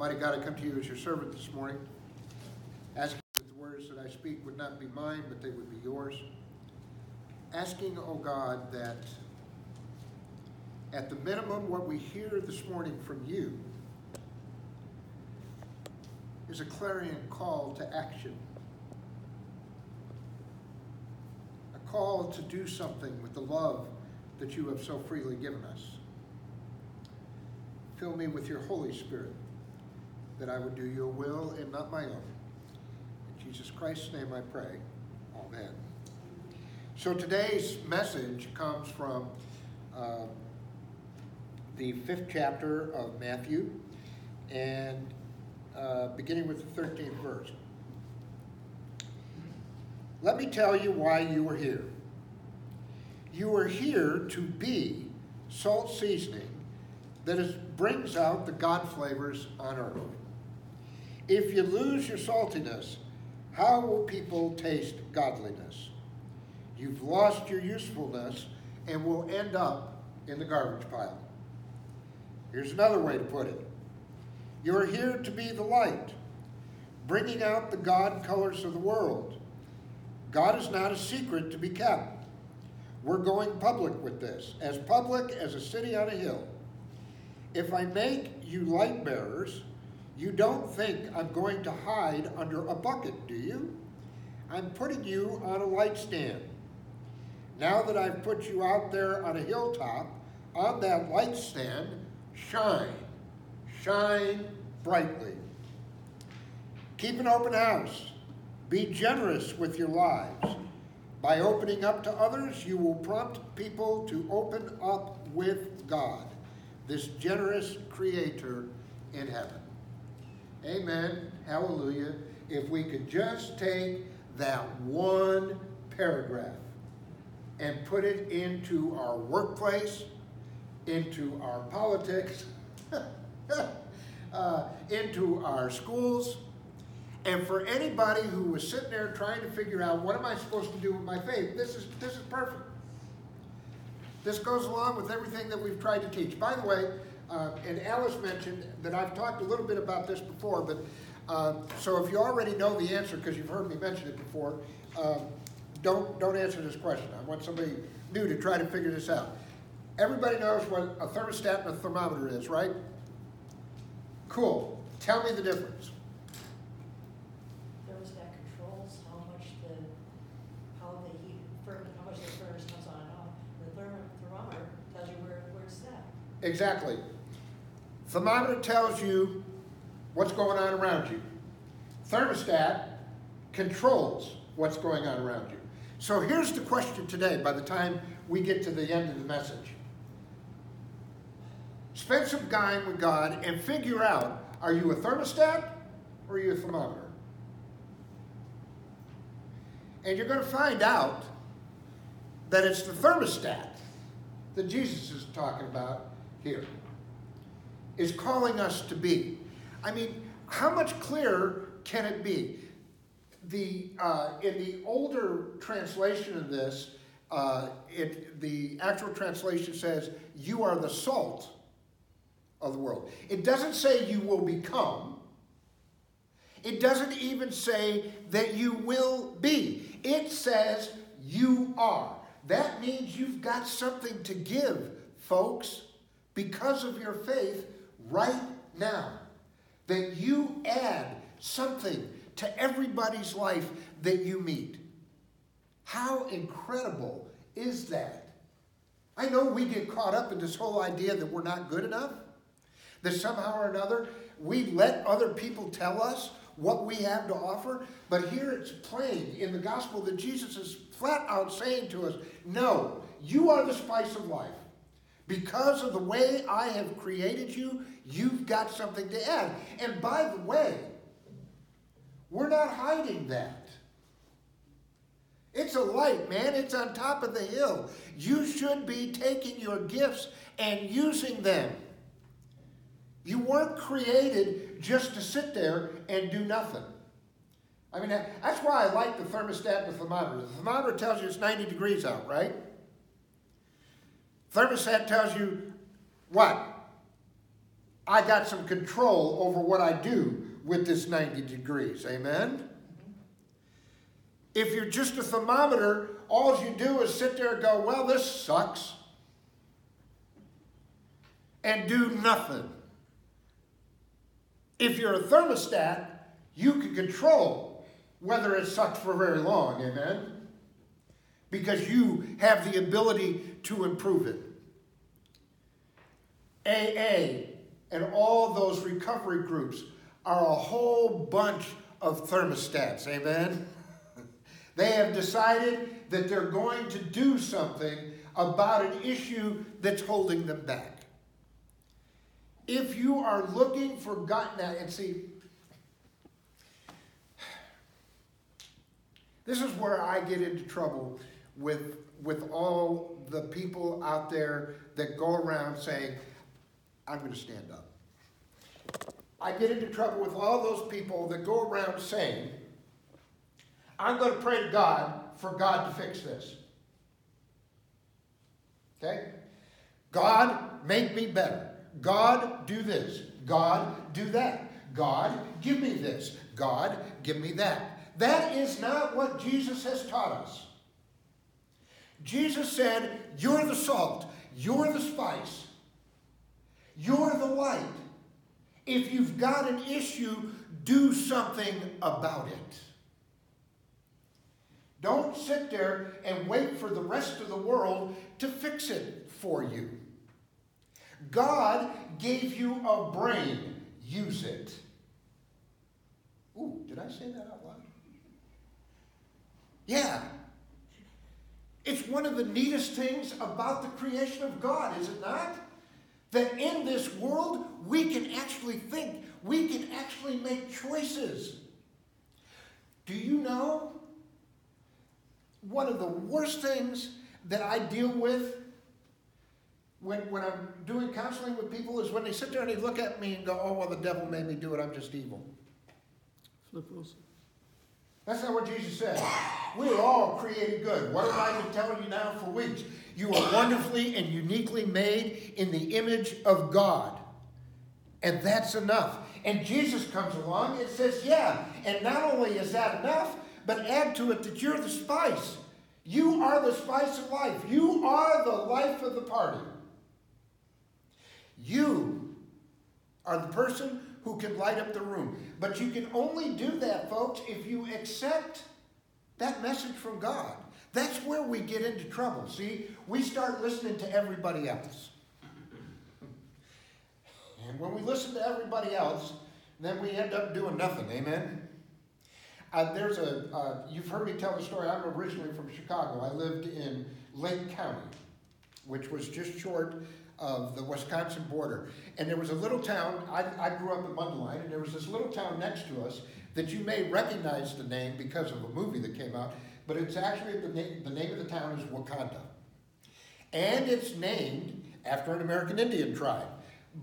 Almighty God, I come to you as your servant this morning, asking that the words that I speak would not be mine, but they would be yours. Asking, oh God, that at the minimum what we hear this morning from you is a clarion call to action. A call to do something with the love that you have so freely given us. Fill me with your Holy Spirit, that I would do your will and not my own. In Jesus Christ's name I pray, amen. So today's message comes from the 5th chapter of Matthew, and beginning with the 13th verse. Let me tell you why you are here. You are here to be salt seasoning that brings out the God flavors on earth. If you lose your saltiness, how will people taste godliness? You've lost your usefulness and will end up in the garbage pile. Here's another way to put it. You're here to be the light, bringing out the God colors of the world. God is not a secret to be kept. We're going public with this, as public as a city on a hill. If I make you light bearers, you don't think I'm going to hide under a bucket, do you? I'm putting you on a light stand. Now that I've put you out there on a hilltop, on that light stand, shine. Shine brightly. Keep an open house. Be generous with your lives. By opening up to others, you will prompt people to open up with God, this generous Creator in heaven. Amen. Hallelujah. If we could just take that one paragraph and put it into our workplace, into our politics, into our schools, and for anybody who was sitting there trying to figure out, what am I supposed to do with my faith? This is perfect. This goes along with everything that we've tried to teach. By the way, and Alice mentioned that I've talked a little bit about this before, but so if you already know the answer because you've heard me mention it before, don't answer this question. I want somebody new to try to figure this out. Everybody knows what a thermostat and a thermometer is, right? Cool. Tell me the difference. Thermostat controls how much the furnace comes on and off. The thermometer tells you where it's set. Exactly. Thermometer tells you what's going on around you. Thermostat controls what's going on around you. So here's the question today, by the time we get to the end of the message. Spend some time with God and figure out, are you a thermostat or are you a thermometer? And you're going to find out that it's the thermostat that Jesus is talking about here, is calling us to be. I mean, how much clearer can it be? In the older translation of this, the actual translation says, you are the salt of the world. It doesn't say you will become. It doesn't even say that you will be. It says you are. That means you've got something to give, folks, because of your faith right now. That you add something to everybody's life that you meet. How incredible is that? I know we get caught up in this whole idea that we're not good enough, that somehow or another we let other people tell us what we have to offer, but here it's plain in the gospel that Jesus is flat out saying to us, no, you are the spice of life. Because of the way I have created you, you've got something to add. And by the way, we're not hiding that. It's a light, man. It's on top of the hill. You should be taking your gifts and using them. You weren't created just to sit there and do nothing. I mean, that's why I like the thermostat and the thermometer. The thermometer tells you it's 90 degrees out, right? Thermostat tells you what? I got some control over what I do with this 90 degrees. Amen? If you're just a thermometer, all you do is sit there and go, well, this sucks, and do nothing. If you're a thermostat, you can control whether it sucks for very long. Amen? Because you have the ability to improve it. AA and all those recovery groups are a whole bunch of thermostats. Amen? They have decided that they're going to do something about an issue that's holding them back. If you are looking for God, now, and see, this is where I get into trouble with all the people out there that go around saying, I'm going to stand up. I get into trouble with all those people that go around saying, I'm going to pray to God for God to fix this. Okay? God, make me better. God, do this. God, do that. God, give me this. God, give me that. That is not what Jesus has taught us. Jesus said, you're the salt. You're the spice. You're the light. If you've got an issue, do something about it. Don't sit there and wait for the rest of the world to fix it for you. God gave you a brain. Use it. Ooh, did I say that out loud? Yeah. It's one of the neatest things about the creation of God, is it not? That in this world, we can actually think. We can actually make choices. Do you know? One of the worst things that I deal with when I'm doing counseling with people is when they sit there and they look at me and go, oh, well, the devil made me do it. I'm just evil. Flip Wilson. That's not what Jesus said. We were all created good. What have I been telling you now for weeks? You are wonderfully and uniquely made in the image of God. And that's enough. And Jesus comes along and says, yeah, and not only is that enough, but add to it that you're the spice. You are the spice of life. You are the life of the party. You are the person who can light up the room. But you can only do that, folks, if you accept that message from God. That's where we get into trouble, see? We start listening to everybody else. And when we listen to everybody else, then we end up doing nothing, amen? You've heard me tell the story. I'm originally from Chicago. I lived in Lake County, which was just short of the Wisconsin border. And there was a little town, I grew up in Mundelein, and there was this little town next to us that you may recognize the name because of a movie that came out, but it's actually, the name of the town is Wakanda. And it's named after an American Indian tribe.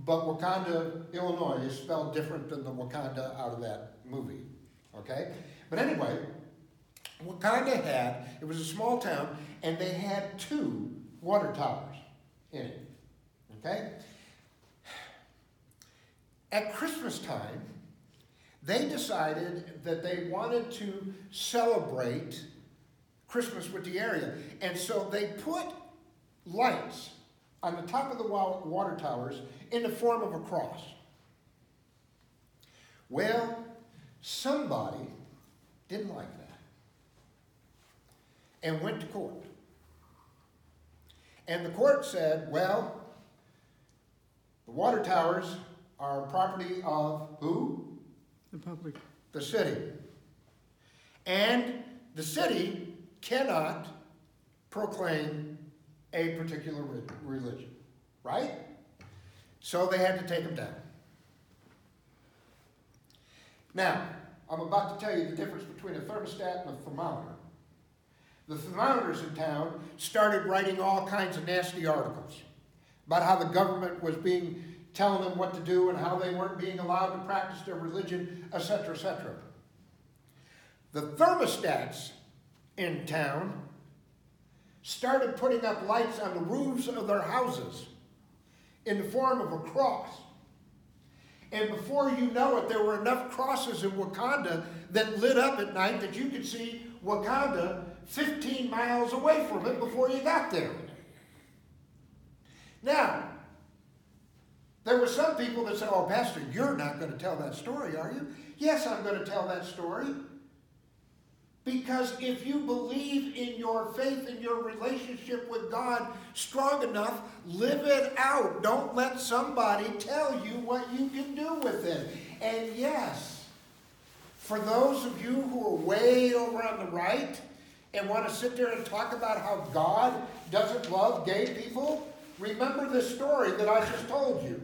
But Wakanda, Illinois, is spelled different than the Wakanda out of that movie, okay? But anyway, Wakanda had, it was a small town, and they had 2 water towers in it, okay? At Christmas time, they decided that they wanted to celebrate Christmas with the area. And so they put lights on the top of the water towers in the form of a cross. Well, somebody didn't like that and went to court. And the court said, well, the water towers are property of who? The public. The city. And the city cannot proclaim a particular religion, right? So they had to take them down. Now, I'm about to tell you the difference between a thermostat and a thermometer. The thermometers in town started writing all kinds of nasty articles about how the government was telling them what to do and how they weren't being allowed to practice their religion, etc., etc. The thermostats in town started putting up lights on the roofs of their houses in the form of a cross And before you know it, there were enough crosses in Wakanda that lit up at night that you could see Wakanda 15 miles away from it before you got there. Now, there were some people that said, "Oh, Pastor, you're not going to tell that story, are you?" Yes, I'm going to tell that story. Because if you believe in your faith and your relationship with God strong enough, live it out. Don't let somebody tell you what you can do with it. And yes, for those of you who are way over on the right and want to sit there and talk about how God doesn't love gay people, remember the story that I just told you.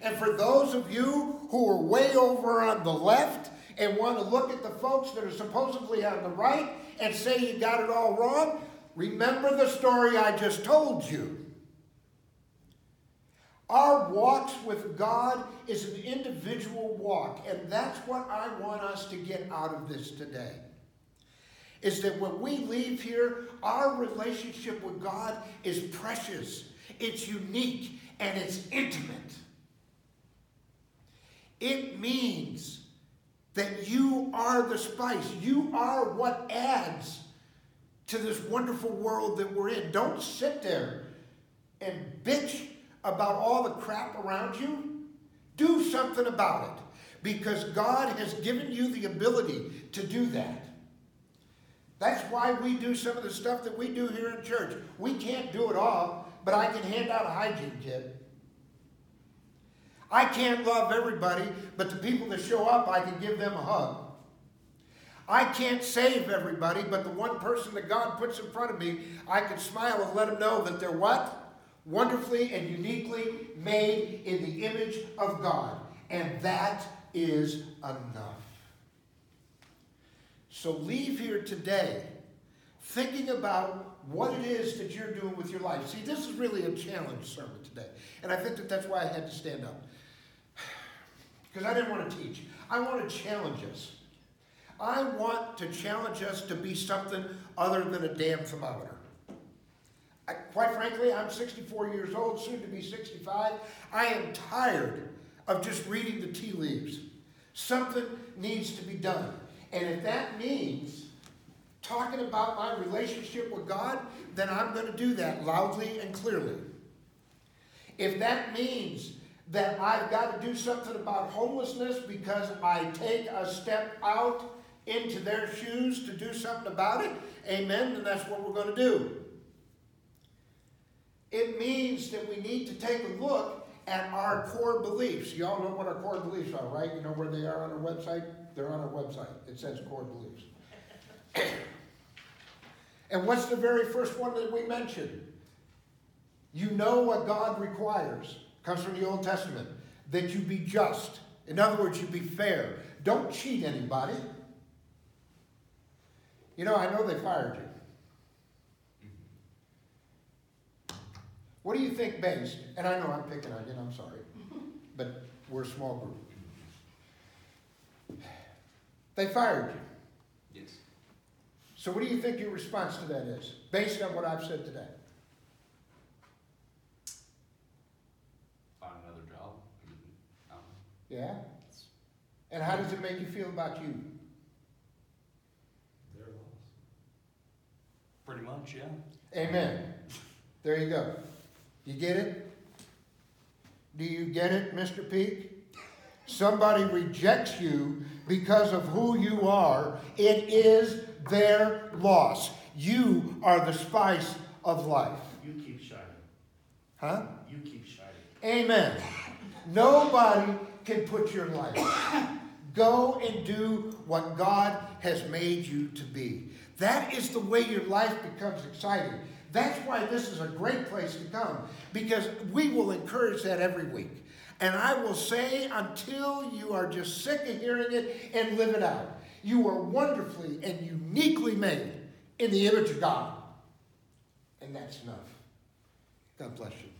And for those of you who are way over on the left and want to look at the folks that are supposedly on the right and say you got it all wrong, remember the story I just told you. Our walks with God is an individual walk, and that's what I want us to get out of this today. Is that when we leave here, our relationship with God is precious, it's unique, and it's intimate. It means that you are the spice. You are what adds to this wonderful world that we're in. Don't sit there and bitch about all the crap around you. Do something about it, because God has given you the ability to do that. That's why we do some of the stuff that we do here in church. We can't do it all, but I can hand out a hygiene kit. I can't love everybody, but the people that show up, I can give them a hug. I can't save everybody, but the one person that God puts in front of me, I can smile and let them know that they're what? Wonderfully and uniquely made in the image of God. And that is enough. So leave here today thinking about what it is that you're doing with your life. See, this is really a challenge sermon today. And I think that that's why I had to stand up. Because I didn't want to teach. I want to challenge us. I want to challenge us to be something other than a damn thermometer. Quite frankly, I'm 64 years old, soon to be 65. I am tired of just reading the tea leaves. Something needs to be done. And if that means talking about my relationship with God, then I'm going to do that loudly and clearly. If that means that I've got to do something about homelessness because I take a step out into their shoes to do something about it, amen, then that's what we're going to do. It means that we need to take a look at our core beliefs. You all know what our core beliefs are, right? You know where they are on our website? They're on our website. It says core beliefs. And what's the very first one that we mentioned? You know what God requires. Comes from the Old Testament. That you be just. In other words, you be fair. Don't cheat anybody. You know, I know they fired you. What do you think based? And I know I'm picking on you, I'm sorry. But we're a small group. They fired you. Yes. So what do you think your response to that is, based on what I've said today? Find another job. Yeah? And how does it make you feel about you? Their loss. Pretty much, yeah. Amen. There you go. You get it? Do you get it, Mr. Peak? Somebody rejects you because of who you are. It is their loss. You are the spice of life. You keep shining. Huh? You keep shining. Amen. Nobody can put your life. Go and do what God has made you to be. That is the way your life becomes exciting. That's why this is a great place to come, because we will encourage that every week. And I will say until you are just sick of hearing it and live it out. You are wonderfully and uniquely made in the image of God. And that's enough. God bless you.